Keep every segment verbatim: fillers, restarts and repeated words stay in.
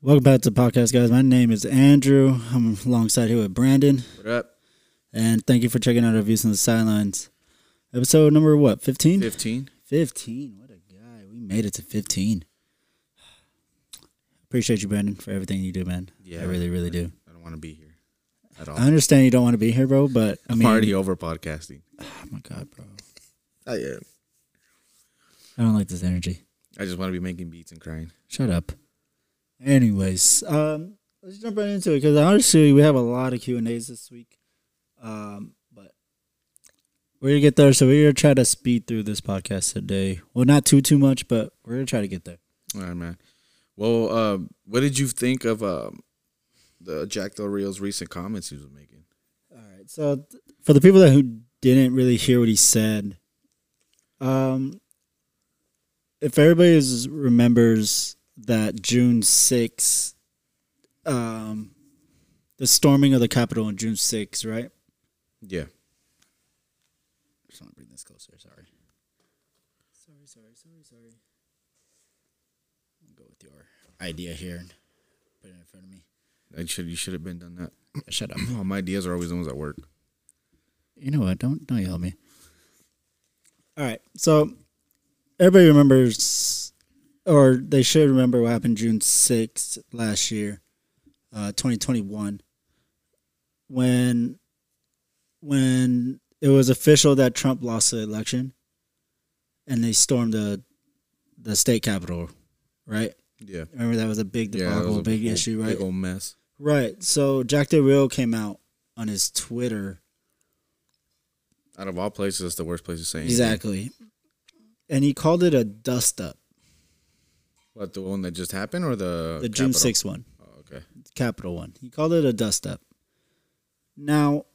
Welcome back to the podcast, guys. My name is Andrew. I'm alongside here with Brandon. What up? And thank you for checking out our Views on the Sidelines. Episode number what, fifteen? fifteen. fifteen. What a guy. We made it to fifteen. Appreciate you, Brandon, for everything you do, man. Yeah. I really, really do. I don't want to be here at all. I understand you don't want to be here, bro, but I mean. I'm already over podcasting. Oh, my God, bro. I am. I don't like this energy. I just want to be making beats and crying. Shut up. Anyways, um, let's jump right into it because honestly, we have a lot of Q and A's this week, um, but we're going to get there. So we're going to try to speed through this podcast today. Well, not too, too much, but we're going to try to get there. All right, man. Well, uh, what did you think of um, the Jack Del Rio's recent comments he was making? All right. So th- for the people that who didn't really hear what he said, um, if everybody is, remembers that June sixth, um, the storming of the Capitol on June sixth, right? Yeah. Just want to bring this closer. Sorry. Sorry, sorry, sorry, sorry. I'll go with your idea here and put it in front of me. I should, you should have been done that. Yeah, shut up. Oh, my ideas are always the ones that work. You know what? Don't, don't yell at me. All right. So everybody remembers, or they should remember, what happened June sixth last year, uh, twenty twenty-one, when when it was official that Trump lost the election, and they stormed the the state capitol, right? Yeah. Remember, that was a big debacle, yeah, a big, big issue, right? Big old mess. Right. So Jack Del Rio came out on his Twitter. Out of all places, that's the worst place to say anything. Exactly. And he called it a dust-up. What, the one that just happened or the The June sixth one. Oh, okay. Capital one. He called it a dust-up. Now,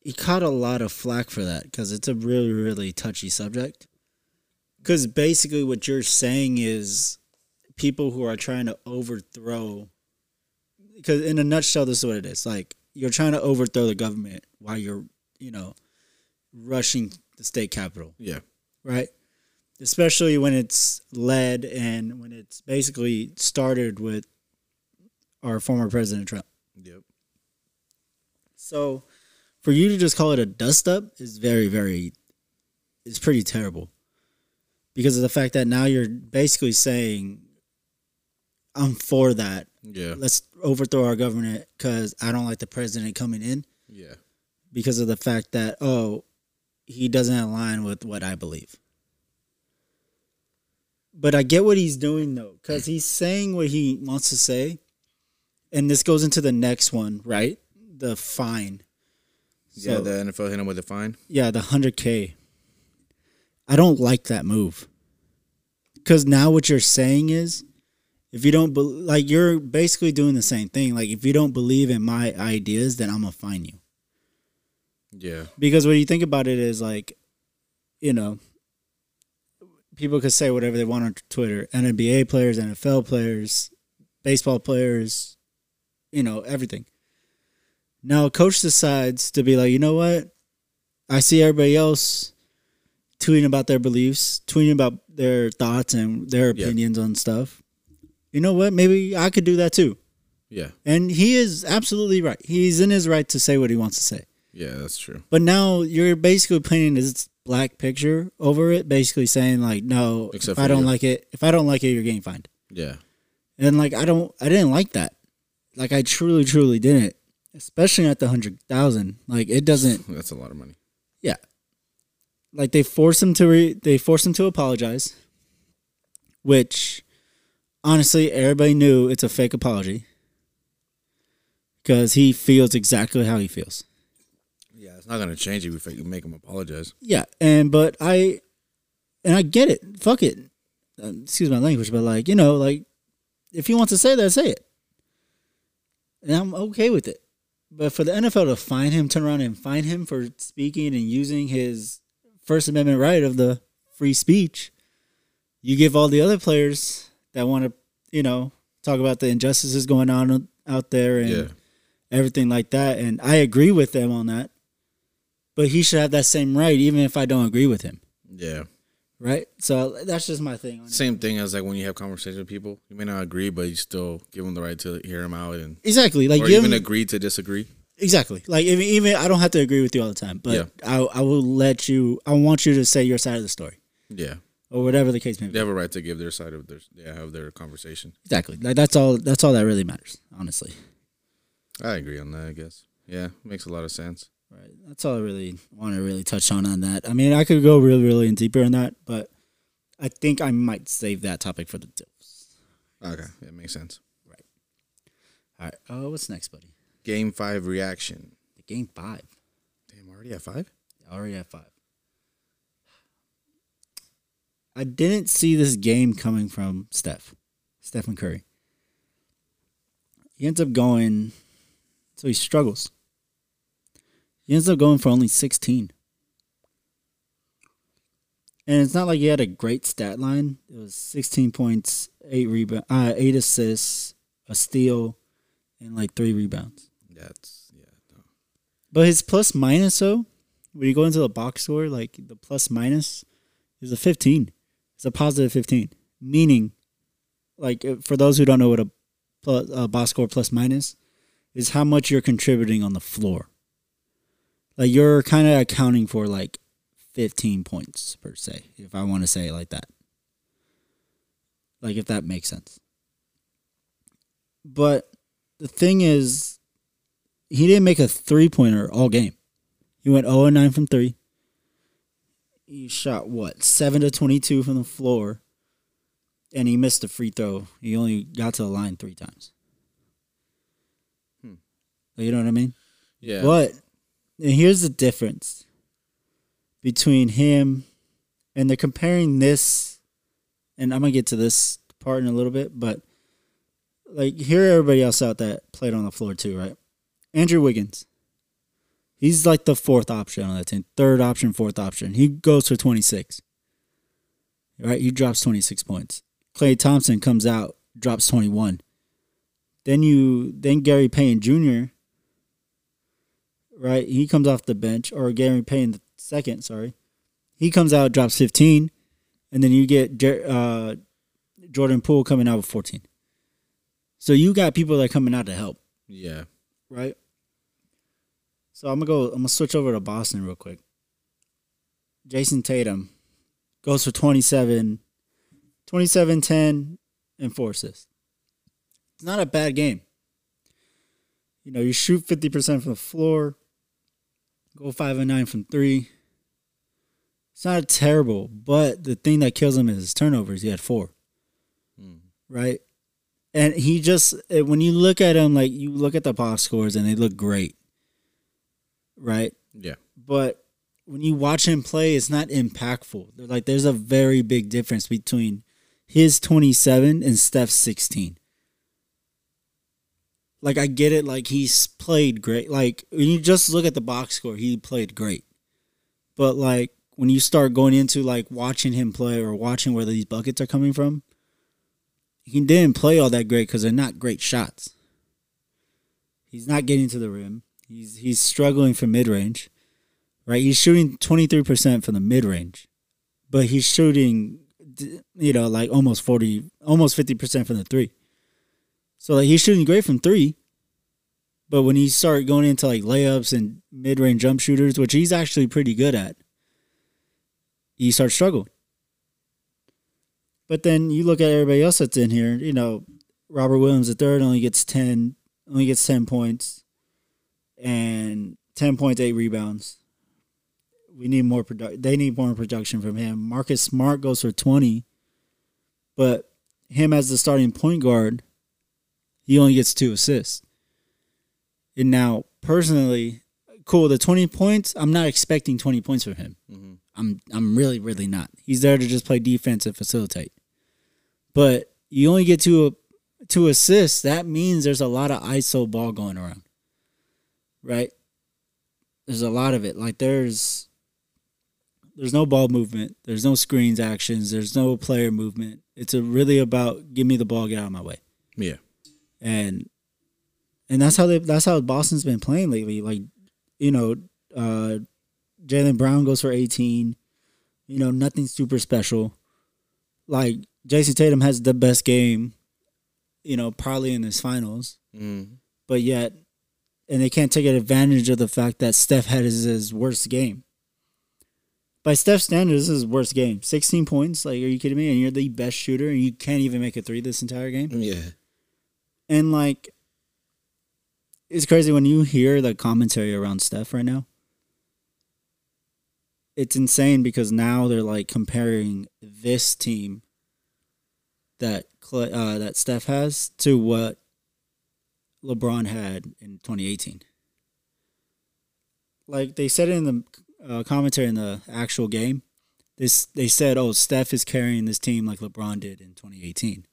he caught a lot of flack for that because it's a really, really touchy subject. Because basically what you're saying is people who are trying to overthrow, because in a nutshell, this is what it is. Like, you're trying to overthrow the government while you're, you know, rushing the state capitol. Yeah. Right? Especially when it's led and when it's basically started with our former President Trump. Yep. So for you to just call it a dust-up is very, very, it's pretty terrible. Because of the fact that now you're basically saying, I'm for that. Yeah. Let's overthrow our government because I don't like the president coming in. Yeah. Because of the fact that, oh, he doesn't align with what I believe. But I get what he's doing, though, because he's saying what he wants to say. And this goes into the next one, right? The fine. Yeah, so, the N F L hit him with the fine. Yeah, the one hundred K. I don't like that move. Because now what you're saying is, if you don't, be- like, you're basically doing the same thing. Like, if you don't believe in my ideas, then I'm going to fine you. Yeah. Because when you think about it is, like, you know, people could say whatever they want on Twitter. N B A players, N F L players, baseball players, you know, everything. Now a coach decides to be like, you know what? I see everybody else tweeting about their beliefs, tweeting about their thoughts and their opinions yeah. on stuff. You know what? Maybe I could do that too. Yeah. And he is absolutely right. He's in his right to say what he wants to say. Yeah, that's true. But now you're basically painting this black picture over it, basically saying like, no, Except if I don't you. like it, if I don't like it, you're getting fined. Yeah. And like, I don't, I didn't like that. Like I truly, truly didn't, especially at the hundred thousand. Like it doesn't. That's a lot of money. Yeah. Like they forced him to, re, they forced him to apologize, which honestly, everybody knew it's a fake apology because he feels exactly how he feels. Yeah, it's not going to change if we make him apologize. Yeah, and but I, and I get it. Fuck it. Um, excuse my language, but like, you know, like, if he wants to say that, say it. And I'm okay with it. But for the N F L to fine him, turn around and fine him for speaking and using his First Amendment right of the free speech, you give all the other players that want to, you know, talk about the injustices going on out there and yeah. everything like that. And I agree with them on that. But he should have that same right, even if I don't agree with him. Yeah. Right? So that's just my thing. Same thing as like when you have conversations with people. You may not agree, but you still give them the right to hear them out. And exactly. Like, or even them, agree to disagree. Exactly. Like, even, even I don't have to agree with you all the time, but yeah. I, I will let you, I want you to say your side of the story. Yeah. Or whatever the case may be. They have a right to give their side of their, yeah, of their conversation. Exactly. Like, that's all, that's all that really matters, honestly. I agree on that, I guess. Yeah, makes a lot of sense. Right. That's all I really want to really touch on on that. I mean, I could go really, really in deeper on that, but I think I might save that topic for the tips. Okay, that makes sense. Right. All right. Oh, uh, what's next, buddy? Game five reaction. Game five. Damn, already at five? Already at five. I didn't see this game coming from Steph. Stephen Curry. He ends up going, so he struggles. He ends up going for only sixteen. And it's not like he had a great stat line. It was sixteen points, eight rebounds, uh, eight assists, a steal, and like three rebounds. That's, yeah. No. But his plus minus, though, when you go into the box score, like the plus minus is a fifteen. It's a positive fifteen. Meaning, like, for those who don't know what a, plus, a box score plus minus is, how much you're contributing on the floor. Like, you're kind of accounting for, like, fifteen points, per se, if I want to say it like that. Like, if that makes sense. But the thing is, he didn't make a three-pointer all game. He went oh and nine from three. He shot, what, seven to twenty-two from the floor, and he missed a free throw. He only got to the line three times. Hmm. You know what I mean? Yeah. But... and here's the difference between him and they're comparing this, and I'm going to get to this part in a little bit, but like, here are everybody else out that played on the floor too, right? Andrew Wiggins. He's like the fourth option on that team. Third option, fourth option. He goes for twenty-six. Right? He drops twenty-six points. Klay Thompson comes out, drops twenty-one. Then you, then Gary Payton Junior, right, he comes off the bench, or Gary Payton the second, sorry. He comes out, drops fifteen, and then you get Jer- uh, Jordan Poole coming out with fourteen. So you got people that are coming out to help. Yeah. Right? So I'm going to go, I'm going to switch over to Boston real quick. Jason Tatum goes for twenty-seven, twenty-seven, ten, and four assists. It's not a bad game. You know, you shoot fifty percent from the floor. Go five and nine from three. It's not terrible, but the thing that kills him is his turnovers. He had four, mm. right? And he just, when you look at him, like, you look at the box scores and they look great, right? Yeah. But when you watch him play, it's not impactful. Like, there's a very big difference between his twenty-seven and Steph's sixteen. Like, I get it, like, he's played great. Like, when you just look at the box score, he played great. But, like, when you start going into, like, watching him play or watching where these buckets are coming from, he didn't play all that great because they're not great shots. He's not getting to the rim. He's he's struggling for mid-range, right? He's shooting twenty-three percent from the mid-range. But he's shooting, you know, like, almost forty, almost fifty percent from the three. So, like, he's shooting great from three, but when he started going into, like, layups and mid-range jump shooters, which he's actually pretty good at, he starts struggling. But then you look at everybody else that's in here, you know, Robert Williams the third only gets ten, only gets ten points, and ten points, eight rebounds. We need more produ- They need more production from him. Marcus Smart goes for twenty, but him as the starting point guard, he only gets two assists. And now, personally, cool, the twenty points, I'm not expecting twenty points from him. Mm-hmm. I'm I'm really, really not. He's there to just play defense and facilitate. But you only get two, two assists. That means there's a lot of I S O ball going around, right? There's a lot of it. Like, there's there's no ball movement. There's no screens actions. There's no player movement. It's a really about, give me the ball, get out of my way. Yeah. And and that's how they that's how Boston's been playing lately. Like, you know, uh, Jaylen Brown goes for eighteen, You know, nothing super special. Like, Jason Tatum has the best game, you know, probably in this finals. Mm. But yet, and they can't take advantage of the fact that Steph had his, his worst game. By Steph's standards, this is his worst game. sixteen points, like, are you kidding me? And you're the best shooter, and you can't even make a three this entire game? Yeah. And, like, it's crazy when you hear the commentary around Steph right now. It's insane because now they're, like, comparing this team that uh, that Steph has to what LeBron had in twenty eighteen. Like, they said it in the uh, commentary in the actual game. This They said, oh, Steph is carrying this team like LeBron did in twenty eighteen.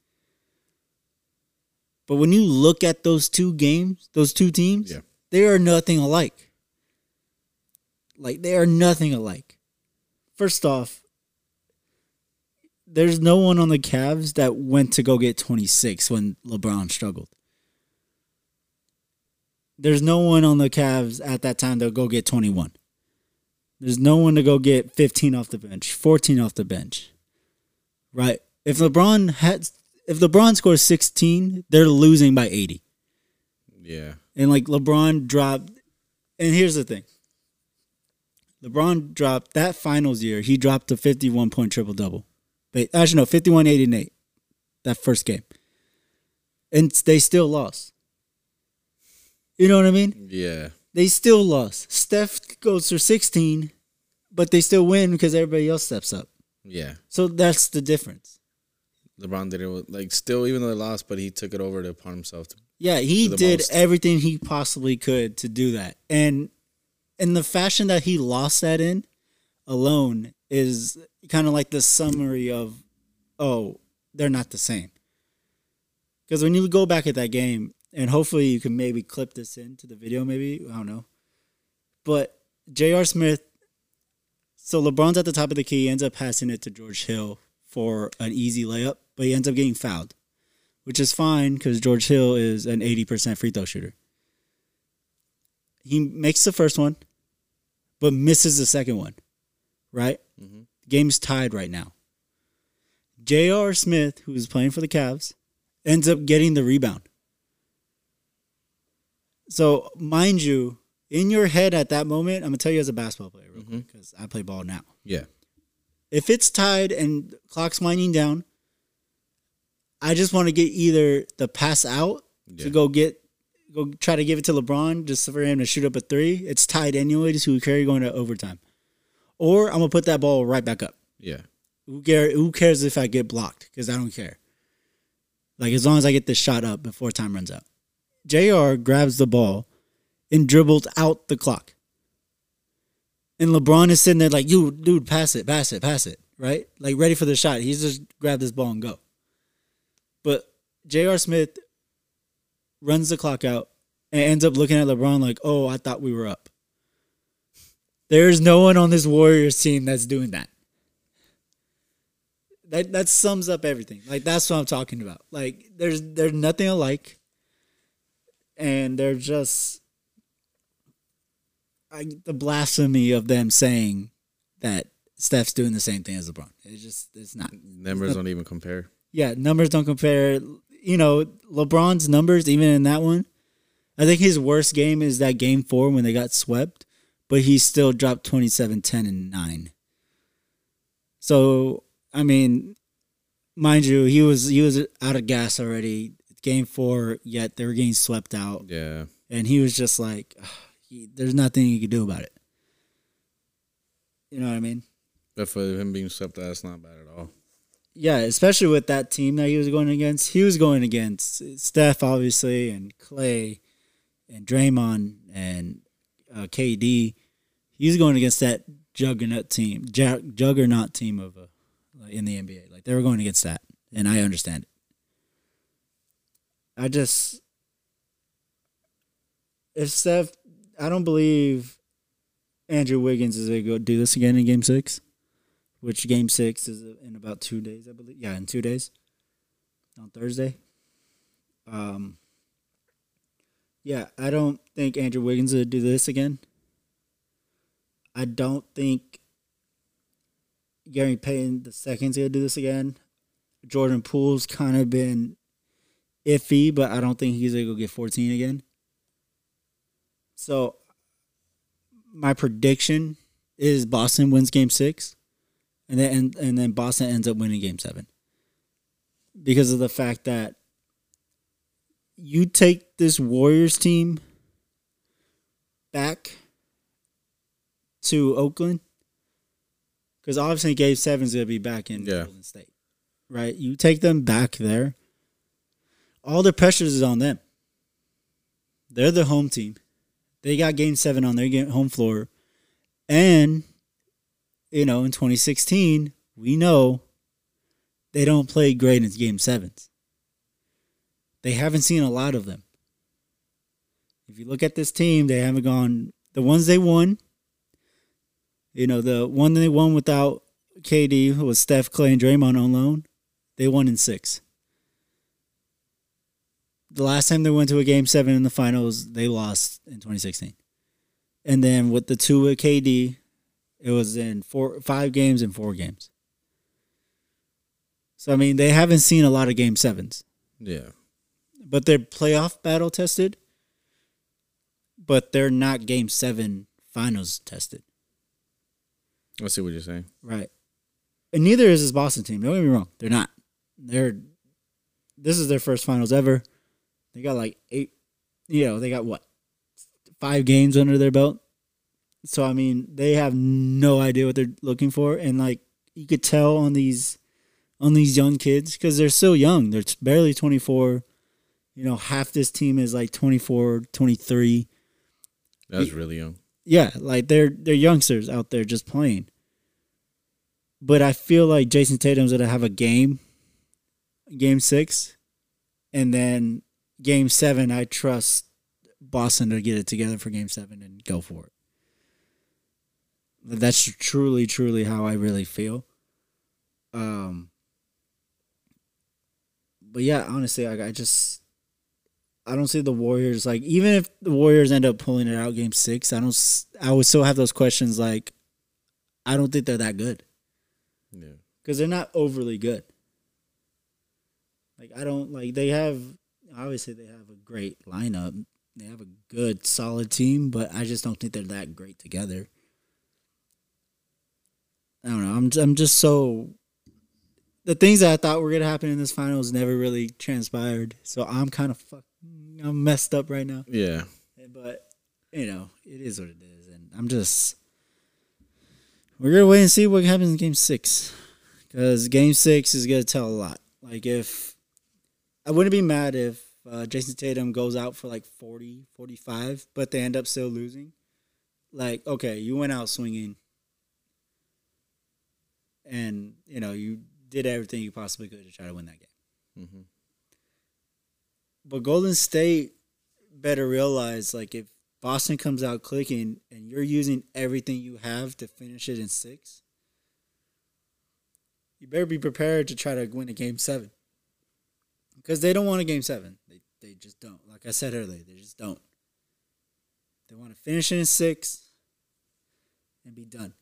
But when you look at those two games, those two teams, yeah. they are nothing alike. Like, they are nothing alike. First off, there's no one on the Cavs that went to go get twenty-six when LeBron struggled. There's no one on the Cavs at that time to go get twenty-one. There's no one to go get fifteen off the bench, fourteen off the bench. Right? If LeBron had, if LeBron scores sixteen, they're losing by eighty. Yeah. And, like, LeBron dropped, and here's the thing. LeBron dropped that finals year. He dropped a fifty-one point triple double. But actually, no, fifty-one, eight, and eight. That first game, and they still lost. You know what I mean? Yeah. They still lost. Steph goes for sixteen, but they still win because everybody else steps up. Yeah. So that's the difference. LeBron did it, like, still, even though they lost, but he took it over to upon himself. To, yeah, he did most. everything he possibly could to do that, and. And the fashion that he lost that in alone is kind of like the summary of, oh, they're not the same. Because when you go back at that game, and hopefully you can maybe clip this into the video, maybe, I don't know. But J R. Smith, so LeBron's at the top of the key, ends up passing it to George Hill for an easy layup, but he ends up getting fouled, which is fine because George Hill is an eighty percent free throw shooter. He makes the first one, but misses the second one, right? Mm-hmm. Game's tied right now. J R. Smith, who is playing for the Cavs, ends up getting the rebound. So, mind you, in your head at that moment, I'm going to tell you as a basketball player real mm-hmm. quick, because I play ball now. Yeah. If it's tied and clock's winding down, I just want to get either the pass out yeah. to go get Go try to give it to LeBron just for him to shoot up a three. It's tied anyway, so who cares going to overtime? Or I'm going to put that ball right back up. Yeah. Who cares, who cares if I get blocked? Because I don't care. Like, as long as I get this shot up before time runs out. J R grabs the ball and dribbles out the clock. And LeBron is sitting there like, you, dude, pass it, pass it, pass it, right? Like, ready for the shot. He's just grab this ball and go. But J R. Smith runs the clock out, and ends up looking at LeBron like, oh, I thought we were up. There's no one on this Warriors team that's doing that. That that sums up everything. Like, that's what I'm talking about. Like, there's there's nothing alike, and they're just I, the blasphemy of them saying that Steph's doing the same thing as LeBron. It's just, it's not. Numbers it's not, don't even compare. Yeah, numbers don't compare. You know, LeBron's numbers, even in that one, I think his worst game is that game four when they got swept, but he still dropped twenty-seven, ten, and nine. So, I mean, mind you, he was he was out of gas already. Game four, yet they were getting swept out. Yeah. And he was just like, oh, he, there's nothing you can do about it. You know what I mean? But for him being swept out, it's not bad at all. Yeah, especially with that team that he was going against. He was going against Steph, obviously, and Klay, and Draymond, and uh, K D. He was going against that juggernaut team, juggernaut team of uh, in the N B A. Like, they were going against that, and I understand it. I just, if Steph, I don't believe Andrew Wiggins is going to go do this again in Game Six. Which game six is in about two days, I believe. Yeah, in two days. On Thursday. Um, yeah, I don't think Andrew Wiggins would do this again. I don't think Gary Payton the second going to do this again. Jordan Poole's kind of been iffy, but I don't think he's going to go get fourteen again. So my prediction is Boston wins game six, and then and, and then Boston ends up winning game seven because of the fact that you take this Warriors team back to Oakland, because obviously game seven is going to be back in yeah. Golden State, right? You take them back there. All the pressure is on them. They're the home team. They got game seven on their game, home floor. And, you know, in twenty sixteen, we know they don't play great in game sevens. They haven't seen a lot of them. If you look at this team, they haven't gone. The ones they won, you know, the one they won without K D, who was Steph, Klay, and Draymond on loan, they won in six. The last time they went to a game seven in the finals, they lost in twenty sixteen. And then with the two with K D, it was in four, five games and four games. So, I mean, they haven't seen a lot of game sevens. Yeah. But they're playoff battle tested, but they're not game seven finals tested. I see what you're saying. Right. And neither is this Boston team. Don't get me wrong. They're not. They're. This is their first finals ever. They got like eight, you know, they got what, five games under their belt. So, I mean, they have no idea what they're looking for. And, like, you could tell on these on these young kids because they're still young. They're barely twenty-four. You know, half this team is like twenty-four, twenty-three. That's really young. Yeah, like they're, they're youngsters out there just playing. But I feel like Jason Tatum's going to have a game, game six, and then game seven, I trust Boston to get it together for game seven and go for it. That's truly, truly how I really feel. Um, but yeah, honestly, I, I just, I don't see the Warriors, like, even if the Warriors end up pulling it out game six, I don't, I would still have those questions, like, I don't think they're that good. Yeah. Because they're not overly good. Like, I don't, like, they have, obviously they have a great lineup. They have a good, solid team, but I just don't think they're that great together. I don't know. I'm I'm just so... The things that I thought were going to happen in this finals never really transpired, so I'm kind of fucking... I'm messed up right now. Yeah. But, you know, it is what it is, and I'm just... We're going to wait and see what happens in Game six, because Game six is going to tell a lot. Like, if... I wouldn't be mad if uh, Jason Tatum goes out for like forty, forty-five, but they end up still losing. Like, okay, you went out swinging and, you know, you did everything you possibly could to try to win that game. Mm-hmm. But Golden State better realize, like, if Boston comes out clicking and you're using everything you have to finish it in six, you better be prepared to try to win a game seven. Because they don't want a game seven. They they just don't. Like I said earlier, they just don't. They want to finish it in six and be done.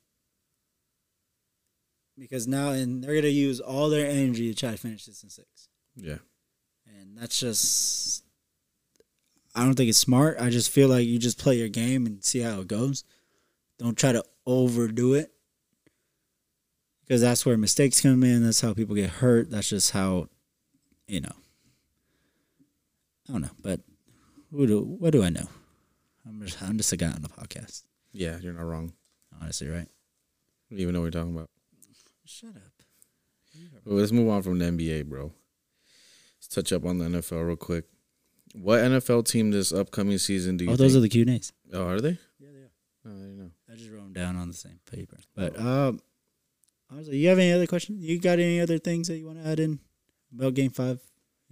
Because now and they're going to use all their energy to try to finish this in six. Yeah. And that's just, I don't think it's smart. I just feel like you just play your game and see how it goes. Don't try to overdo it. Because that's where mistakes come in. That's how people get hurt. That's just how, you know. I don't know, but who do, what do I know? I'm just I'm just a guy on the podcast. Yeah, you're not wrong. Honestly, right? I don't even know what you're talking about. Shut up. Well, let's move on from the N B A, bro. Let's touch up on the N F L real quick. What N F L team this upcoming season do you Oh, those think? Are the Q and A's. Oh, are they? Yeah, they are. Oh, I know. I just wrote them down on the same paper. But, oh. um, honestly, you have any other questions? You got any other things that you want to add in about game five?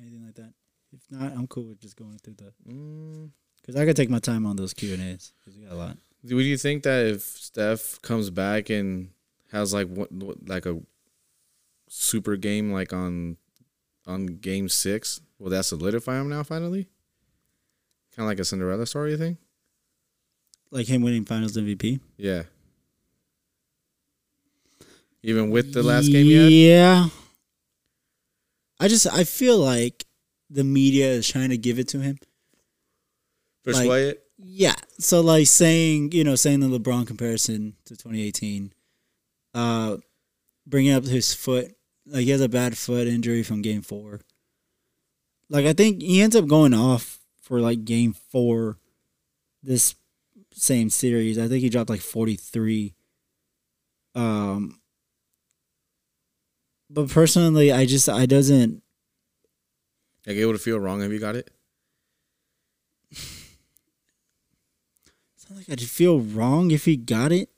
Anything like that? If not, I'm cool with just going through the... Because mm. I could take my time on those Q and A's. Because we got a lot. Would you think that if Steph comes back and has like what, like a super game like on on game six, will that solidify him now finally? Kind of like a Cinderella story, you think? Like him winning finals M V P? Yeah. Even with the last game you had? Yeah. I just, I feel like the media is trying to give it to him. Persuade like, it? Yeah. So, like, saying, you know, saying the LeBron comparison to twenty eighteen, uh, bringing up his foot. Like, he has a bad foot injury from game four. Like, I think he ends up going off for, like, game four this same series. I think he dropped, like, forty-three. Um, but personally, I just, I doesn't. Like, it would feel wrong if you got it? It's not like I'd feel wrong if he got it.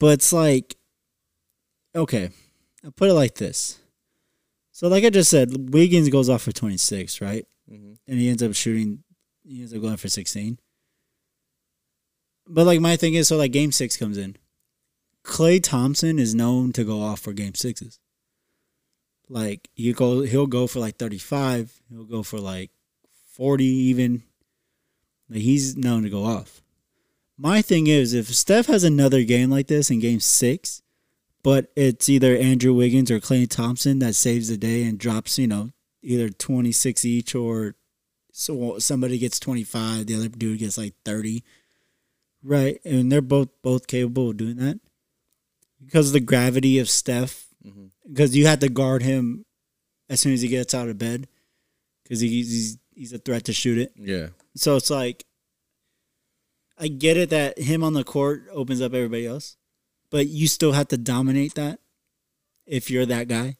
But it's like, okay. I'll put it like this. So, like I just said, Wiggins goes off for twenty-six, right? Mm-hmm. And he ends up shooting, he ends up going for sixteen. But, like, my thing is, so, like, game six comes in. Klay Thompson is known to go off for game sixes. Like, you go, he'll go for, like, thirty-five. He'll go for, like, forty even. Like, he's known to go off. My thing is, if Steph has another game like this in game six, but it's either Andrew Wiggins or Klay Thompson that saves the day and drops, you know, either twenty-six each or so somebody gets twenty-five, the other dude gets like thirty, right? And they're both both capable of doing that because of the gravity of Steph, mm-hmm. because you have to guard him as soon as he gets out of bed because he's, he's, he's a threat to shoot it. Yeah. So it's like I get it that him on the court opens up everybody else. But you still have to dominate that if you're that guy.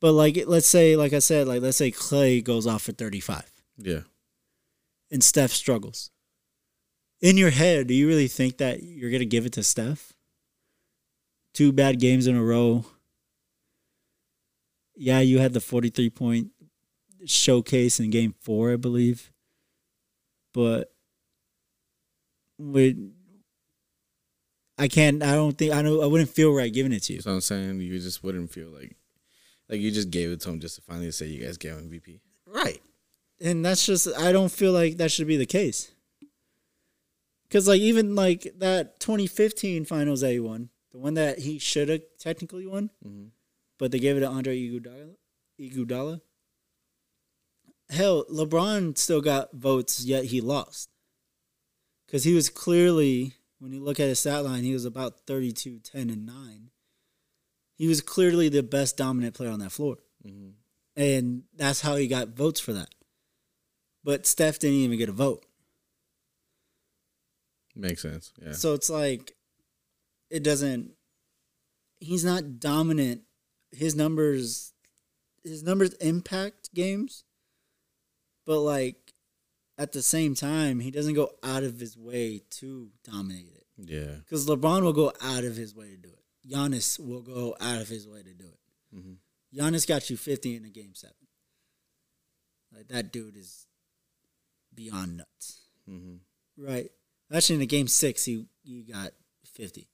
But, like, let's say, like I said, like, let's say Klay goes off for thirty-five. Yeah. And Steph struggles. In your head, do you really think that you're going to give it to Steph? Two bad games in a row. Yeah, you had the forty-three point showcase in game four, I believe. But with... I can't. I don't think. I know. I wouldn't feel right giving it to you. That's what I'm saying. You just wouldn't feel like, like you just gave it to him just to finally say you guys gave him M V P. Right. And that's just. I don't feel like that should be the case. Because like even like that twenty fifteen finals that he won, the one that he should have technically won, mm-hmm. but they gave it to Andre Iguodala. Iguodala. Hell, LeBron still got votes, yet he lost. Because he was clearly. When you look at his stat line, he was about thirty-two, ten, and nine. He was clearly the best dominant player on that floor. Mm-hmm. And that's how he got votes for that. But Steph didn't even get a vote. Makes sense, yeah. So it's like, it doesn't, he's not dominant. His numbers, his numbers impact games. But like, at the same time, he doesn't go out of his way to dominate it. Yeah. Because LeBron will go out of his way to do it. Giannis will go out of his way to do it. Mm-hmm. Giannis got you fifty in a game seven. Like, that dude is beyond nuts. Mm-hmm. Right? Actually, in a game six, he, he got fifty.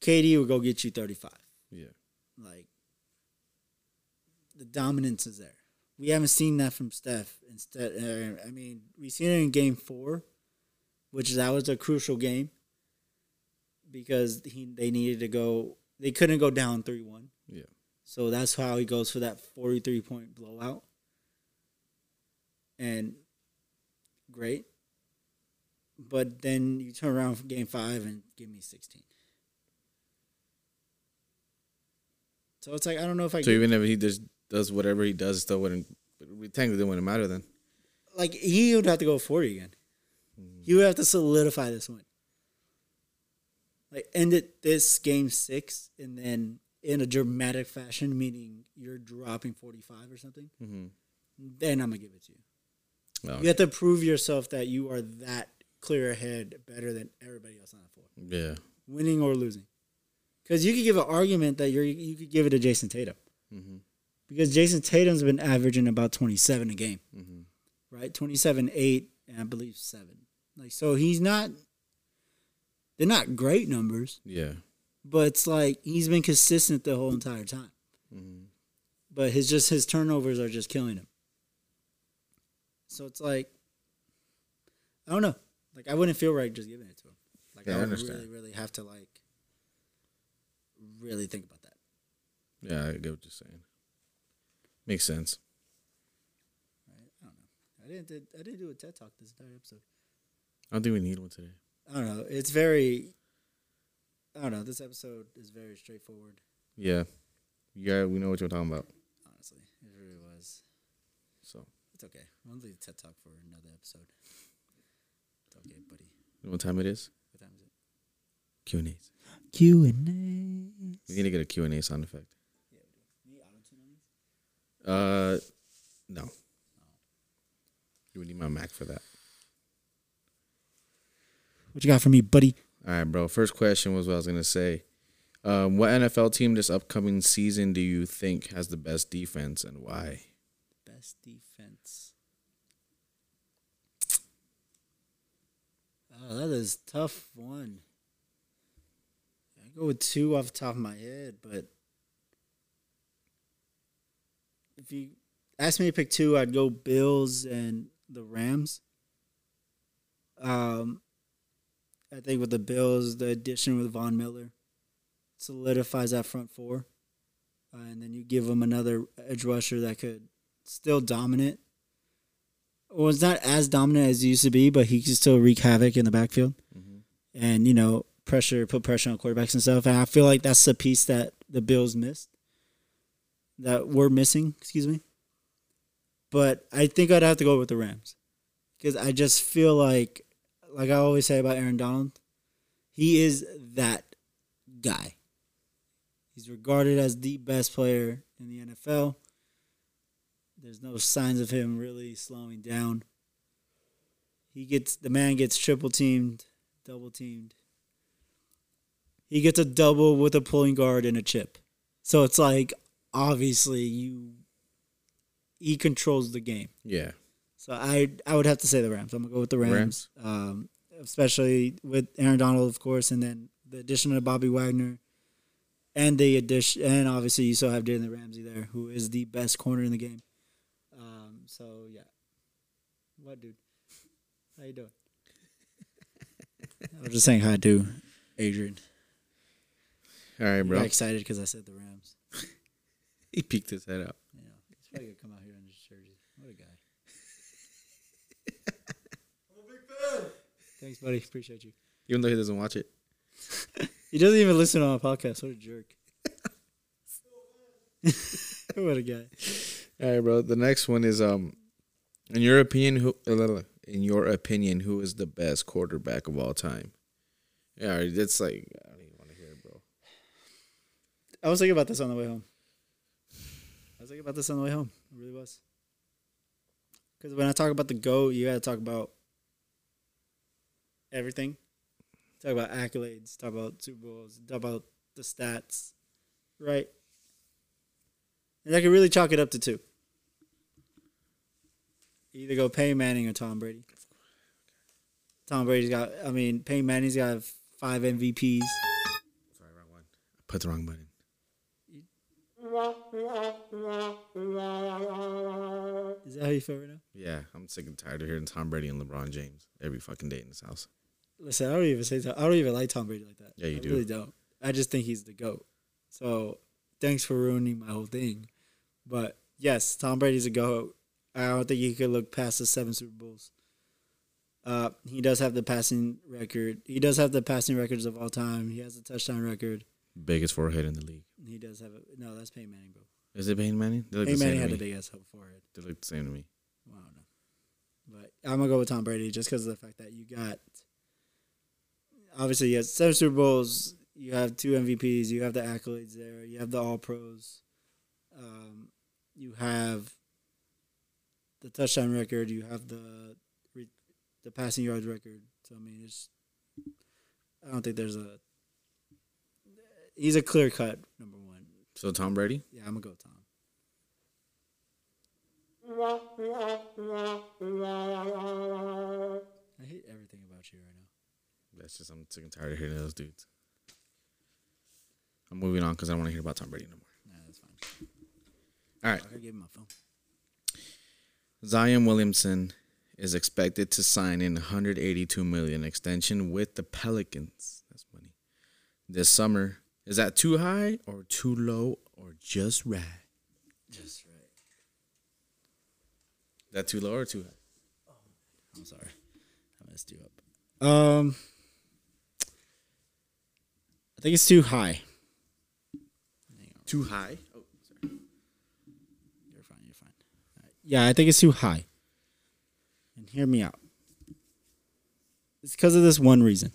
K D will go get you thirty-five. Yeah. Like, the dominance is there. We haven't seen that from Steph. Instead, I mean, we've seen it in game four, which that was a crucial game because he they needed to go. They couldn't go down three one. Yeah. So that's how he goes for that forty-three point blowout. And great. But then you turn around for game five and give me sixteen. So it's like, I don't know if I so get even it. If he just... does whatever he does, still wouldn't. We technically wouldn't matter then. Like he would have to go forty again. Mm-hmm. He would have to solidify this win. Like end it this game six, and then in a dramatic fashion, meaning you're dropping forty-five or something. Mm-hmm. Then I'm gonna give it to you. Okay. You have to prove yourself that you are that clear ahead, better than everybody else on the floor. Yeah, winning or losing, because you could give an argument that you're you could give it to Jason Tatum. Mm-hmm. Because Jason Tatum's been averaging about twenty-seven a game, mm-hmm. right? twenty-seven, eight, and I believe seven. Like, so he's not, they're not great numbers. Yeah. But it's like he's been consistent the whole entire time. Mm-hmm. But his just his turnovers are just killing him. So it's like, I don't know. Like, I wouldn't feel right just giving it to him. Like, yeah, I, I would really, really have to, like, really think about that. Yeah, I get what you're saying. Makes sense. Right, I don't know. I didn't. Did, I didn't do a TED Talk this entire episode. I don't think we need one today. I don't know. It's very. I don't know. This episode is very straightforward. Yeah, yeah. We know what you're talking about. Honestly, it really was. So it's okay. We'll leave TED Talk for another episode. It's okay, buddy. You know what time it is? What time is it? Q and A's. Q and A's. We need to get a Q and A sound effect. Uh, no. no. You would need my Mac for that. What you got for me, buddy? All right, bro. First question was what I was going to say. Um, what N F L team this upcoming season do you think has the best defense and why? Best defense. Oh, that is a tough one. I go with two off the top of my head, but if you asked me to pick two, I'd go Bills and the Rams. Um, I think with the Bills, the addition with Von Miller solidifies that front four. Uh, and then you give them another edge rusher that could still dominate. Well, it's not as dominant as he used to be, but he can still wreak havoc in the backfield. Mm-hmm. And, you know, pressure, put pressure on quarterbacks and stuff. And I feel like that's the piece that the Bills missed. That we're missing, excuse me. But I think I'd have to go with the Rams. Because I just feel like, like I always say about Aaron Donald, he is that guy. He's regarded as the best player in the N F L. There's no signs of him really slowing down. He gets, the man gets triple teamed, double teamed. He gets a double with a pulling guard and a chip. So it's like, obviously, you he controls the game. Yeah. So I I would have to say the Rams. I'm gonna go with the Rams, Rams. Um, especially with Aaron Donald, of course, and then the addition of Bobby Wagner, and the addition, and obviously you still have Jalen Ramsey there, who is the best corner in the game. Um. So yeah. What, dude? How you doing? I was just saying hi to Adrian. All right, bro. I'm excited because I said the Rams. He peeked his head out. Yeah, he's probably gonna come out here and just jersey. What a guy! I'm a big fan. Thanks, buddy. Appreciate you. Even though he doesn't watch it, he doesn't even listen on a podcast. What a jerk! What a guy! All right, bro. The next one is um, in your opinion, who in your opinion who is the best quarterback of all time? Yeah, it's like I don't even want to hear it, bro. I was thinking about this on the way home. I was thinking about this on the way home. It really was. Because when I talk about the GOAT, you got to talk about everything. Talk about accolades. Talk about Super Bowls. Talk about the stats. Right? And I could really chalk it up to two. Either go Peyton Manning or Tom Brady. Tom Brady's got, I mean, Peyton Manning's got five M V Ps. Sorry, wrong one. I put the wrong button. Is that how you feel right now? Yeah, I'm sick and tired of hearing Tom Brady and LeBron James every fucking day in this house. Listen, I don't even say Tom, I don't even like Tom Brady like that. Yeah, you I do. I really don't. I just think he's the GOAT. So, thanks for ruining my whole thing. But, yes, Tom Brady's a GOAT. I don't think he could look past the seven Super Bowls. Uh, he does have the passing record. He does have the passing records of all time. He has the touchdown record. Biggest forehead in the league. He does have a... No, that's Peyton Manning, bro. Is it Peyton Manning? They look Peyton the Manning had a big-ass forehead. They look the same to me. Well, I don't know. But I'm going to go with Tom Brady just because of the fact that you got... Obviously, you have seven Super Bowls. You have two M V Ps. You have the accolades there. You have the All-Pros. Um, you have the touchdown record. You have the re- the passing yards record. So, I mean, it's... I don't think there's a... He's a clear-cut number one. So Tom Brady? Yeah, I'm going to go with Tom. I hate everything about you right now. That's just, I'm sick and tired of hearing those dudes. I'm moving on because I don't want to hear about Tom Brady no more. Nah, that's fine. All right. I gave him my phone. Zion Williamson is expected to sign in one hundred eighty-two million dollars extension with the Pelicans. That's money. This summer, Is that too high or too low or just right? Just right. Is that too low or too high? Oh, I'm sorry. I messed you up. Um, I think it's too high. Too high? Oh, sorry. You're fine. You're fine. All right. Yeah, I think it's too high. And hear me out. It's because of this one reason.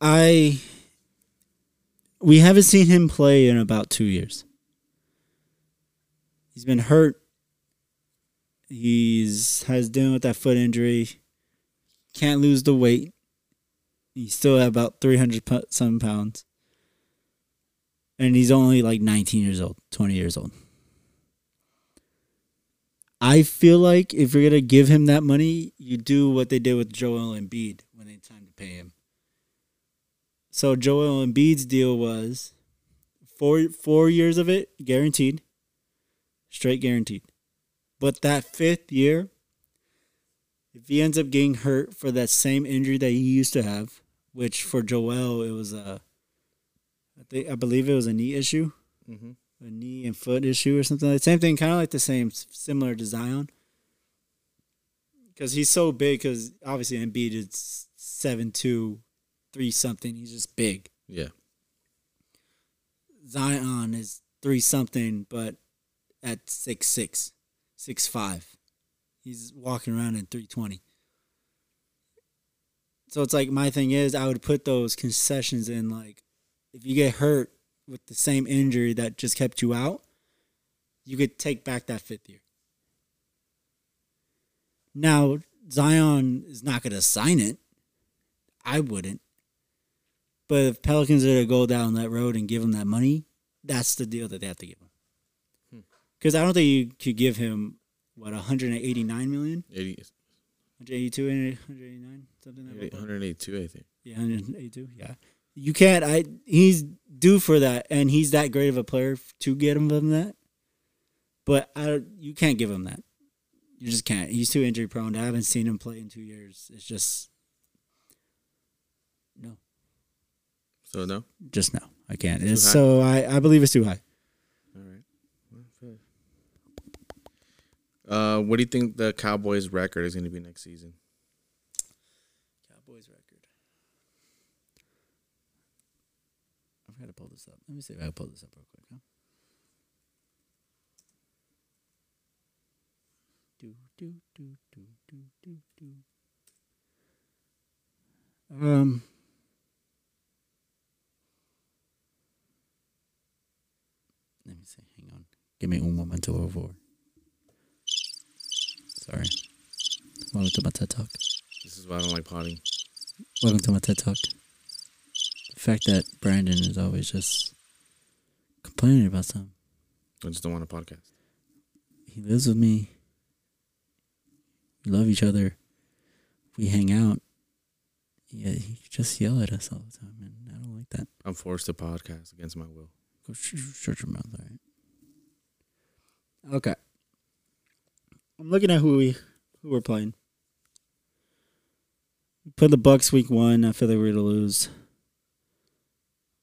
I, we haven't seen him play in about two years. He's been hurt. He's has dealing with that foot injury. Can't lose the weight. He's still at about three hundred some pounds. And he's only like nineteen years old, twenty years old. I feel like if you're going to give him that money, you do what they did with Joel Embiid when it's time to pay him. So Joel Embiid's deal was four four years of it guaranteed, straight guaranteed. But that fifth year, if he ends up getting hurt for that same injury that he used to have, which for Joel it was a, I think I believe it was a knee issue. Mm-hmm. A knee and foot issue or something like that. Same thing, kind of like the same, similar to Zion. Because he's so big, because obviously Embiid is seven two, three something. He's just big. Yeah. Zion is three something, but at six six, six five. He's walking around in three twenty. So it's like my thing is I would put those concessions in, like, if you get hurt with the same injury that just kept you out, you could take back that fifth year. Now, Zion is not going to sign it. I wouldn't. But if Pelicans are going to go down that road and give him that money, that's the deal that they have to give him. Because hmm. I don't think you could give him, what, one hundred eighty-nine million dollars? one eighty-two, one eighty-nine, something like that. one eighty-two, I think. Yeah, one eighty-two, yeah. You can't. I he's due for that, and he's that great of a player to get him from that. But I, you can't give him that. You just can't. He's too injury prone. I haven't seen him play in two years. It's just no. So no. Just no. I can't. It's it's so I, I believe it's too high. All right. Uh, what do you think the Cowboys' record is going to be next season? Cowboys' record. I gotta pull this up. Let me see if I can pull this up real quick. Huh? Do, do, do, do, do, do, do. Um. Let me see. Hang on. Give me un momento, por favor. Sorry. Welcome to my TED Talk. This is why I don't like potting. Welcome to my TED Talk. The fact that Brandon is always just complaining about something. I just don't want a podcast. He lives with me. We love each other. We hang out. Yeah, he just yell at us all the time, and I don't like that. I'm forced to podcast against my will. Go shut your mouth, all right? Okay. I'm looking at who we who we're playing. We played the Bucks week one. I feel like we're gonna lose.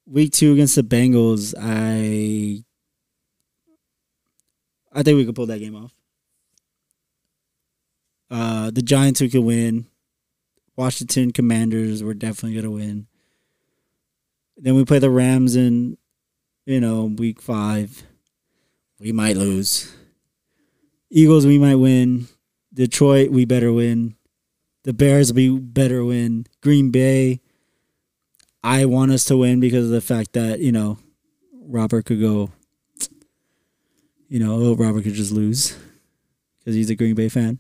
Week two against the Bengals, I I think we could pull that game off. Uh, the Giants, we could win. Washington Commanders, we're definitely going to win. Then we play the Rams in, you know, week five. We might lose. Eagles, we might win. Detroit, we better win. The Bears, we better win. Green Bay, I want us to win because of the fact that, you know, Robert could go, you know, Robert could just lose because he's a Green Bay fan.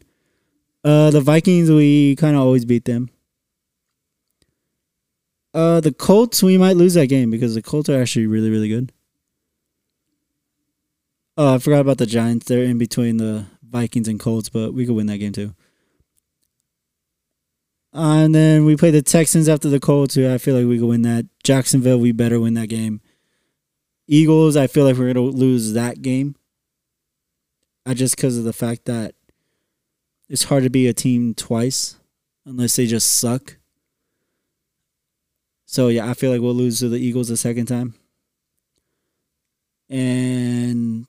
Uh, the Vikings, we kind of always beat them. Uh, the Colts, we might lose that game because the Colts are actually really, really good. Uh, I forgot about the Giants. They're in between the Vikings and Colts, but we could win that game too. Uh, and then we play the Texans after the Colts, who I feel like we could win that. Jacksonville, we better win that game. Eagles, I feel like we're going to lose that game. I just because of the fact that it's hard to be a team twice unless they just suck. So, yeah, I feel like we'll lose to the Eagles a second time. And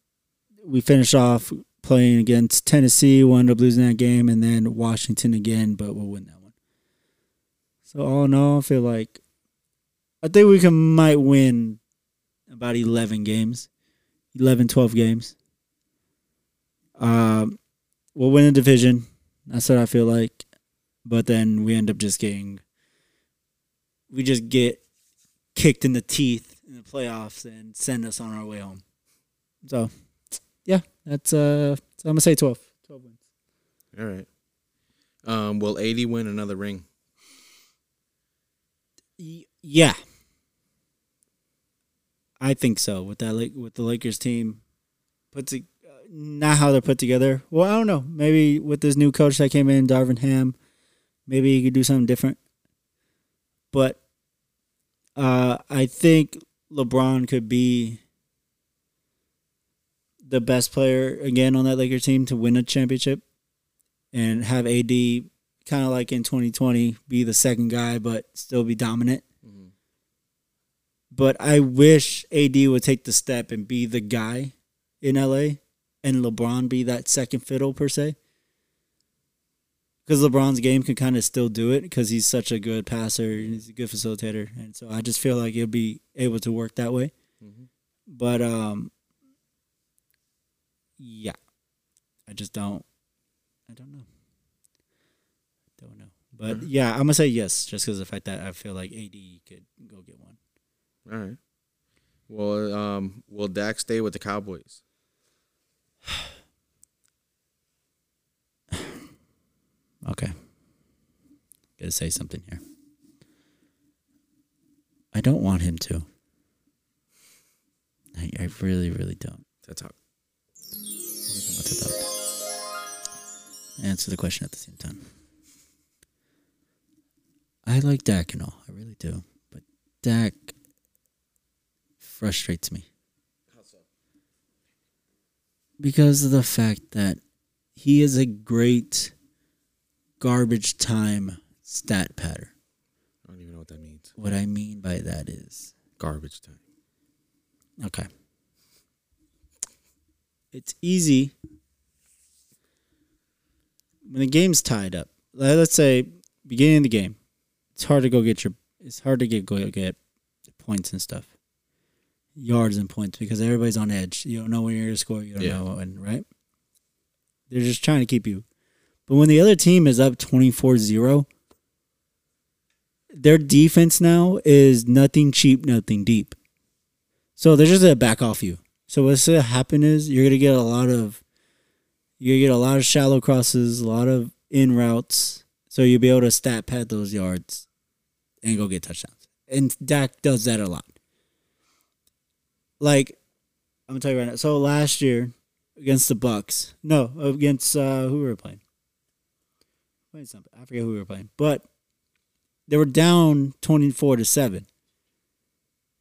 we finished off playing against Tennessee. We'll end up losing that game. And then Washington again, but we'll win that one. So, all in all, I feel like I think we can might win about eleven games. eleven, twelve games. Um, we'll win a division. That's what I feel like. But then we end up just getting... We just get kicked in the teeth in the playoffs and send us on our way home. So, yeah, that's uh, so I'm gonna say twelve, twelve wins. All right. Um, will A D win another ring? Y- yeah, I think so. With that, with the Lakers team, put to, uh, not how they're put together. Well, I don't know. Maybe with this new coach that came in, Darvin Ham, maybe he could do something different. But uh, I think LeBron could be the best player again on that Lakers team to win a championship and have A D kind of like in twenty twenty be the second guy but still be dominant. Mm-hmm. But I wish A D would take the step and be the guy in L A and LeBron be that second fiddle per se. Because LeBron's game can kind of still do it because he's such a good passer and he's a good facilitator. And so I just feel like he'll be able to work that way. Mm-hmm. But, um, yeah, I just don't, I don't know. Don't know. But, uh-huh. yeah, I'm going to say yes just because of the fact that I feel like A D could go get one. All right. Well, um, will Dak stay with the Cowboys? Okay. Gotta say something here. I don't want him to. I, I really, really don't. To talk. About to talk. Answer the question at the same time. I like Dak and all. I really do. But Dak frustrates me. How so? Because of the fact that he is a great... garbage time stat pattern. I don't even know what that means. What I mean by that is... garbage time. Okay. It's easy. When the game's tied up, let's say beginning of the game, it's hard to go get your... It's hard to get go get points and stuff. Yards and points because everybody's on edge. You don't know when you're going to score. You don't yeah. know when, right? They're just trying to keep you. But when the other team is up twenty-four zero, their defense now is nothing cheap, nothing deep. So they're just going to back off you. So what's going to happen is you're going to get a lot of you're going to get a lot of shallow crosses, a lot of in routes. So you'll be able to stat pad those yards and go get touchdowns. And Dak does that a lot. Like, I'm going to tell you right now. So last year against the Bucks, no, against uh, who were we playing? I forget who we were playing. But they were down twenty-four to seven.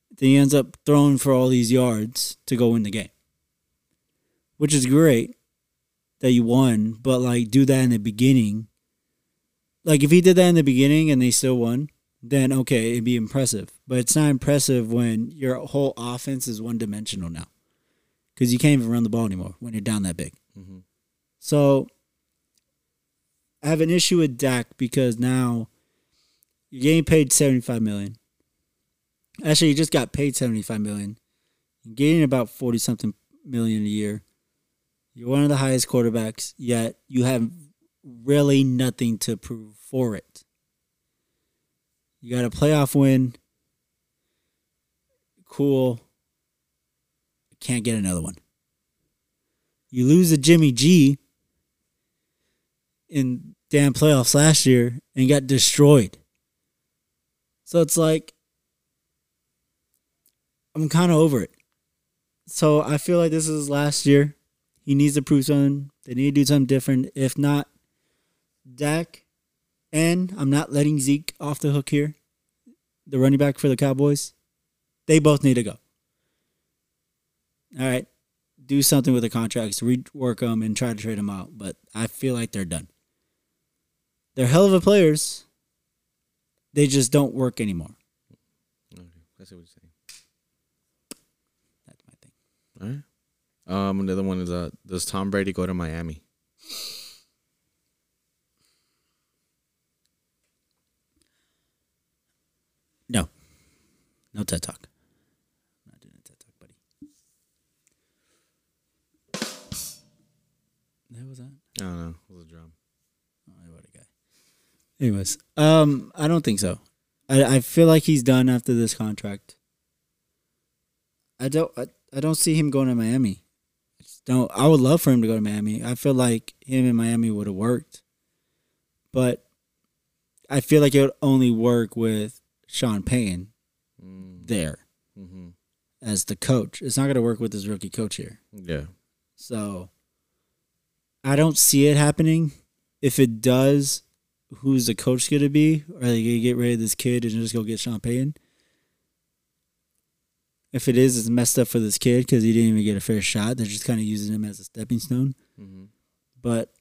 Then he ends up throwing for all these yards to go win the game. Which is great that you won, but like do that in the beginning. Like if he did that in the beginning and they still won, then okay, it'd be impressive. But it's not impressive when your whole offense is one dimensional now. Because you can't even run the ball anymore when you're down that big. Mm-hmm. So I have an issue with Dak because now you're getting paid seventy-five million dollars. Actually, you just got paid seventy-five million dollars. You're getting about forty-something million dollars a year. You're one of the highest quarterbacks, yet you have really nothing to prove for it. You got a playoff win. Cool. Can't get another one. You lose to Jimmy G in damn playoffs last year and got destroyed. So it's like, I'm kind of over it. So I feel like this is last year. He needs to prove something. They need to do something different. If not, Dak, and I'm not letting Zeke off the hook here, the running back for the Cowboys, they both need to go. All right. Do something with the contracts, rework them, and try to trade them out. But I feel like they're done. They're hell of a players. They just don't work anymore. see what you're saying. That's my thing. All right. Um, another one is, uh, does Tom Brady go to Miami? No. No TED Talk. I'm not doing a TED Talk, buddy. The hell was that? I don't know. It was a drum. Oh, what a guy. Anyways, um, I don't think so. I, I feel like he's done after this contract. I don't. I, I don't see him going to Miami. I just don't. I would love for him to go to Miami. I feel like him in Miami would have worked, but I feel like it would only work with Sean Payton mm. there mm-hmm. as the coach. It's not going to work with his rookie coach here. Yeah. So I don't see it happening. If it does, who's the coach going to be? Are they going to get rid of this kid and just go get Sean Payton? If it is, it's messed up for this kid because he didn't even get a fair shot. They're just kind of using him as a stepping stone. Mm-hmm. But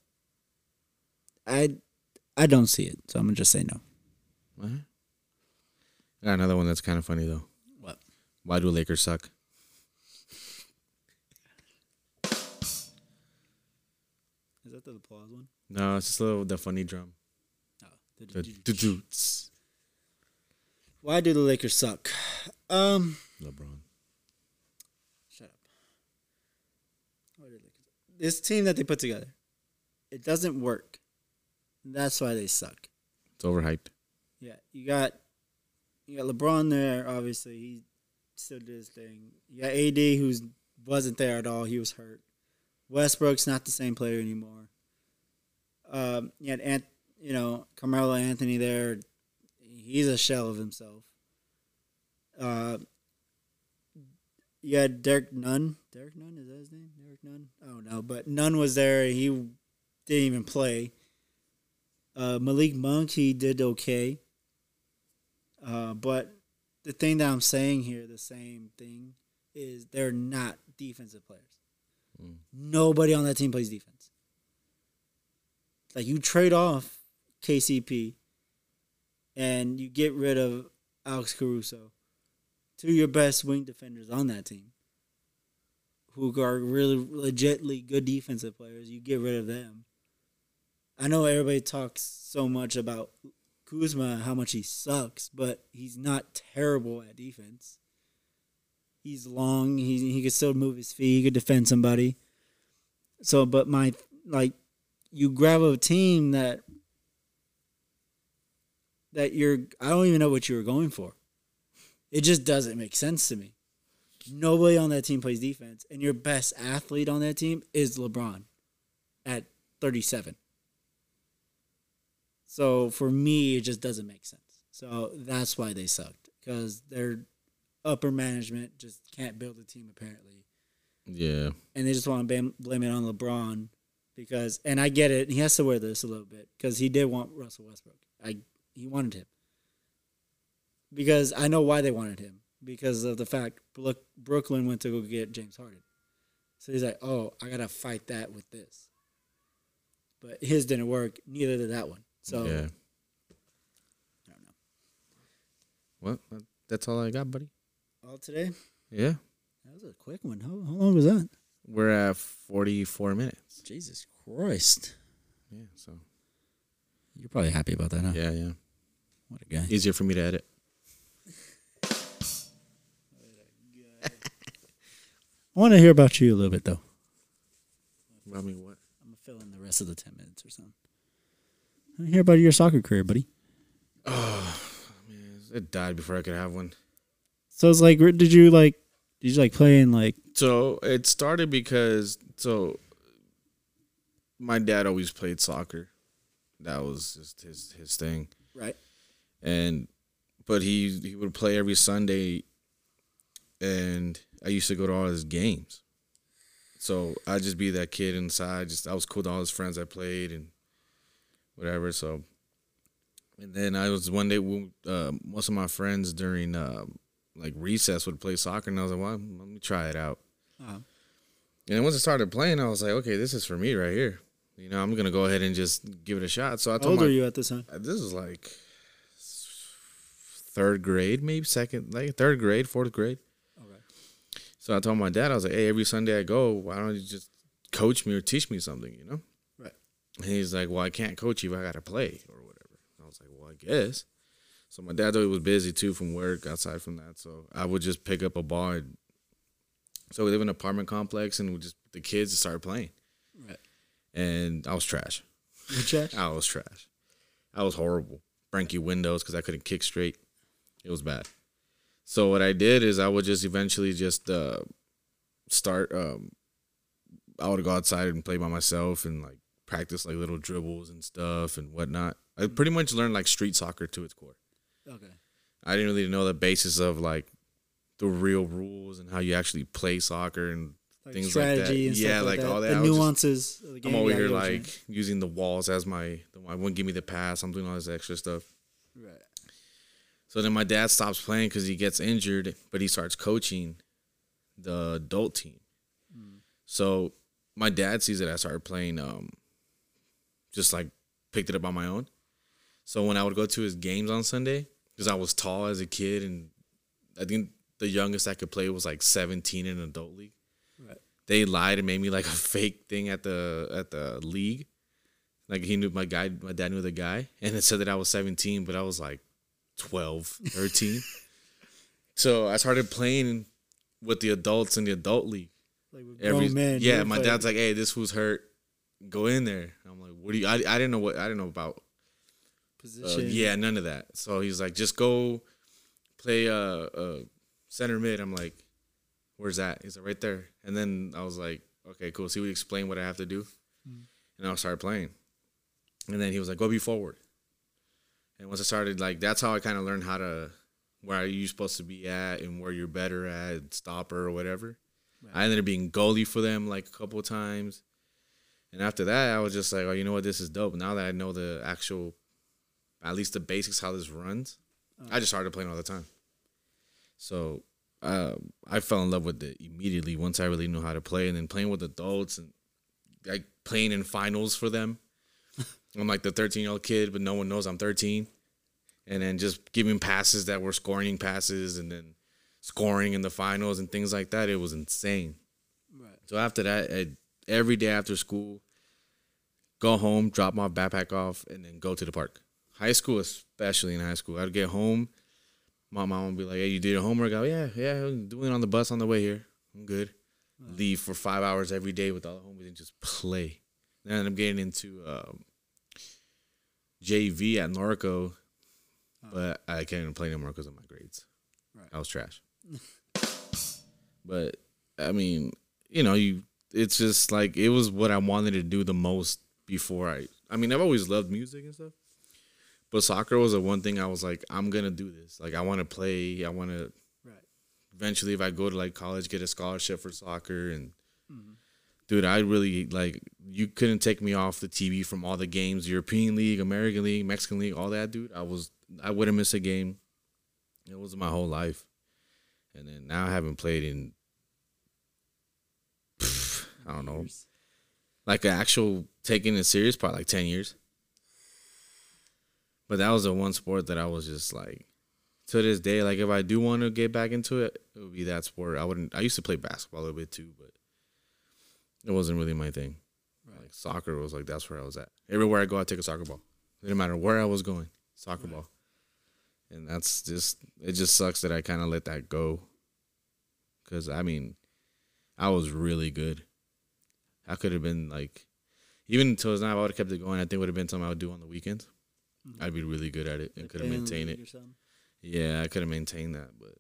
I I don't see it, so I'm going to just say no. What? I got another one that's kind of funny, though. What? Why do Lakers suck? Is that the applause one? No, it's just a little, the funny drum. Oh. The do-do-do-do-do-do-do-do-do. Why do the Lakers suck? Um, LeBron. Shut up. This team that they put together, it doesn't work. That's why they suck. It's overhyped. Yeah, you got you got LeBron there. Obviously, he still did his thing. You got A D, who wasn't there at all. He was hurt. Westbrook's not the same player anymore. Um, you had Ant, you know, Carmelo Anthony there. He's a shell of himself. Uh, you had Derek Nunn. Derek Nunn, is that his name? Derek Nunn? I don't know. But Nunn was there. He didn't even play. Uh, Malik Monk, he did okay. Uh, but the thing that I'm saying here, the same thing, is they're not defensive players. Mm. Nobody on that team plays defense. Like, you trade off K C P. And you get rid of Alex Caruso, two of your best wing defenders on that team, who are really legitimately good defensive players. You get rid of them. I know everybody talks so much about Kuzma, how much he sucks, but he's not terrible at defense. He's long. He he could still move his feet. He could defend somebody. So, but my like, you grab a team that. That you're, I don't even know what you were going for. It just doesn't make sense to me. Nobody on that team plays defense, and your best athlete on that team is LeBron at thirty-seven. So for me, it just doesn't make sense. So that's why they sucked, because their upper management just can't build a team, apparently. Yeah. And they just want to blame it on LeBron because, and I get it, he has to wear this a little bit because he did want Russell Westbrook. I He wanted him. Because I know why they wanted him. Because of the fact Brooklyn went to go get James Harden. So he's like, oh, I got to fight that with this. But his didn't work. Neither did that one. So, yeah. I don't know. Well, that's all I got, buddy. All today? Yeah. That was a quick one. How, how long was that? We're at forty-four minutes. Jesus Christ. Yeah, so. You're probably happy about that, huh? Yeah, yeah. What a guy. Easier for me to edit. What a guy. I want to hear about you a little bit, though. About me what? I'm going to fill in the rest of the ten minutes or something. I want to hear about your soccer career, buddy. Oh, man. It died before I could have one. So it's like, did you like, did you like play in like. So it started because, so my dad always played soccer. That was just his, his thing. Right. And, but he, he would play every Sunday, and I used to go to all his games. So I'd just be that kid inside. Just I was cool to all his friends I played and whatever. So, and then I was one day, uh, most of my friends during uh, like recess would play soccer, and I was like, well, let me try it out. Uh-huh. And once I started playing, I was like, okay, this is for me right here. You know, I'm going to go ahead and just give it a shot. So I told How old my, are you at this time? This is like third grade, maybe second, like third grade, fourth grade. Okay. So I told my dad, I was like, hey, every Sunday I go, why don't you just coach me or teach me something, you know? Right. And he's like, well, I can't coach you if I got to play or whatever. And I was like, well, I guess. So my dad was busy too from work outside from that. So I would just pick up a ball. And so we live in an apartment complex and we just, the kids started playing. Right. And I was trash. You trash? I was trash. I was horrible. Frankie windows because I couldn't kick straight. It was bad. So what I did is I would just eventually just uh, start. Um, I would go outside and play by myself and like practice like little dribbles and stuff and whatnot. I pretty much learned like street soccer to its core. Okay. I didn't really know the basis of like the real rules and how you actually play soccer and like things strategy like that. And yeah, stuff like, like that. all that. The nuances just, of the game. I'm over yeah, here like using the walls as my, the one wouldn't give me the pass. I'm doing all this extra stuff. Right. So then my dad stops playing because he gets injured, but he starts coaching the adult team. Mm. So my dad sees that I started playing, um, just like picked it up on my own. So when I would go to his games on Sunday, because I was tall as a kid, and I think the youngest I could play was like seventeen in an adult league. Right. They lied and made me like a fake thing at the at the league. Like he knew my guy, my dad knew the guy, and it said that I was seventeen, but I was like twelve, thirteen. So I started playing with the adults in the adult league. Like with Every, grown men, yeah, my dad's like, "Hey, this was hurt. Go in there." I'm like, "What do you?" I I didn't know what I didn't know about. Uh, yeah, none of that. So he's like, just go play uh, uh, center mid. I'm like, where's that? He's like, right there. And then I was like, okay, cool. So he would explain what I have to do. Mm. And I'll start playing. And then he was like, go be forward. And once I started, like, that's how I kind of learned how to, where are you supposed to be at and where you're better at, stopper or whatever. Right. I ended up being goalie for them like a couple of times. And after that, I was just like, oh, you know what? This is dope. Now that I know the actual at least the basics, how this runs, oh. I just started playing all the time. So uh, I fell in love with it immediately once I really knew how to play. And then playing with adults and like playing in finals for them. I'm like the thirteen-year-old kid, but no one knows I'm thirteen. And then just giving passes that were scoring passes and then scoring in the finals and things like that. It was insane. Right. So after that, I'd, every day after school, go home, drop my backpack off, and then go to the park. High school, especially in high school, I'd get home. My mom would be like, hey, you did your homework? I go, yeah, yeah, I'm doing it on the bus on the way here. I'm good. Wow. Leave for five hours every day with all the homies and just play. Then I'm getting into um, J V at Norco, oh. but I can't even play no more because of my grades. Right. I was trash. But, I mean, you know, you it's just like it was what I wanted to do the most before I – I mean, I've always loved music and stuff. But soccer was the one thing I was like, I'm going to do this. Like, I want to play. I want to right. eventually, if I go to, like, college, get a scholarship for soccer. And, mm-hmm. dude, I really, like, you couldn't take me off the T V from all the games, European League, American League, Mexican League, all that, dude. I was, I wouldn't miss a game. It was my whole life. And then now I haven't played in, pff, I don't know, years. Like an actual taking it serious, probably like ten years. But that was the one sport that I was just like, to this day, like if I do want to get back into it, it would be that sport. I wouldn't. I used to play basketball a little bit too, but it wasn't really my thing. Right. Like soccer was like that's where I was at. Everywhere I go, I take a soccer ball. It didn't matter where I was going, soccer right. ball. And that's just it. Just sucks that I kind of let that go, because I mean, I was really good. I could have been like, even until it's not, I would have kept it going. I think it would have been something I would do on the weekends. I'd be really good at it and could have maintained it. Yeah, I could have maintained that, but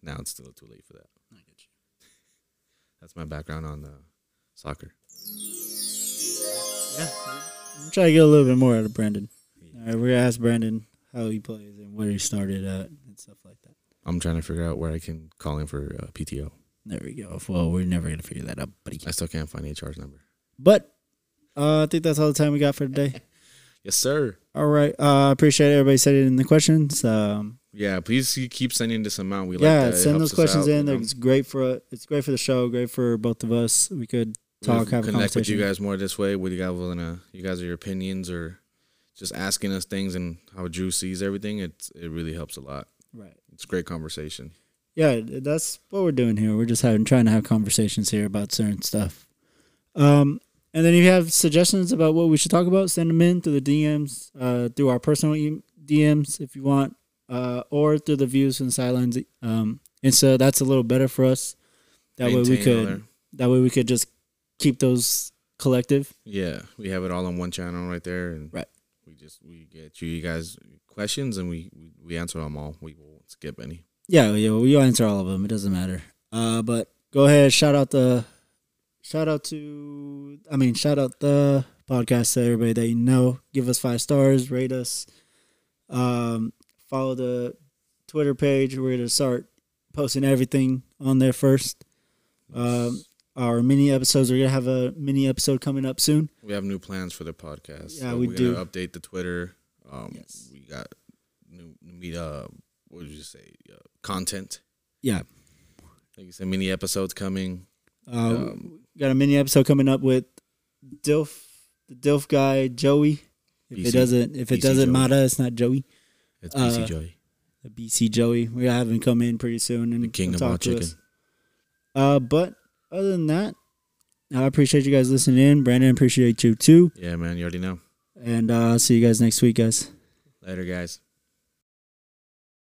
now it's still too late for that. I get you. That's my background on uh, soccer. Yeah, I'm trying to get a little bit more out of Brandon. Yeah. All right, we're going to ask Brandon how he plays and where he started at and stuff like that. I'm trying to figure out where I can call him for uh, P T O. There we go. Well, we're never going to figure that out, buddy. I still can't find H R's number. But uh, I think that's all the time we got for today. Yes, sir. All right. I uh, appreciate everybody sending in the questions. Um, yeah, please keep sending this amount. We yeah, like that. Send those questions out, in. You know? It's great for it's great for the show. Great for both of us. We could talk, we'll have a conversation. Connect with you guys more this way. What do you guys want to? You guys are your opinions or just asking us things and how Drew sees everything, it's, it really helps a lot. Right. It's a great conversation. Yeah, that's what we're doing here. We're just having trying to have conversations here about certain stuff. Um, and then if you have suggestions about what we should talk about, send them in through the D Ms, uh, through our personal D Ms if you want, uh, or through the Views from the Sidelines. Um, and so that's a little better for us. That Maintain way we could. Other. That way we could just keep those collective. Yeah, we have it all on one channel right there, and right. we just we get you, you guys questions, and we, we, we answer them all. We won't skip any. Yeah, yeah, we answer all of them. It doesn't matter. Uh, but go ahead, shout out the, shout out to, I mean, shout out the podcast to everybody that you know. Give us five stars, rate us, um, follow the Twitter page. We're gonna start posting everything on there first. Um, our mini episodes. We're gonna have a mini episode coming up soon. We have new plans for the podcast. Yeah, so we we're do. Gonna update the Twitter. Um, yes. We got new meet up. What did you say? Uh, content. Yeah. Like you said, mini episodes coming. Um, um, got a mini episode coming up with Dilf, the Dilf guy Joey. If B C, it doesn't, if B C it doesn't Joey. Matter, it's not Joey. It's B C uh, Joey. The B C Joey. We're gonna have him come in pretty soon and the king of all chicken. Us. Uh, but other than that, I appreciate you guys listening in. Brandon, appreciate you too. Yeah, man, you already know. And uh, see you guys next week, guys. Later, guys.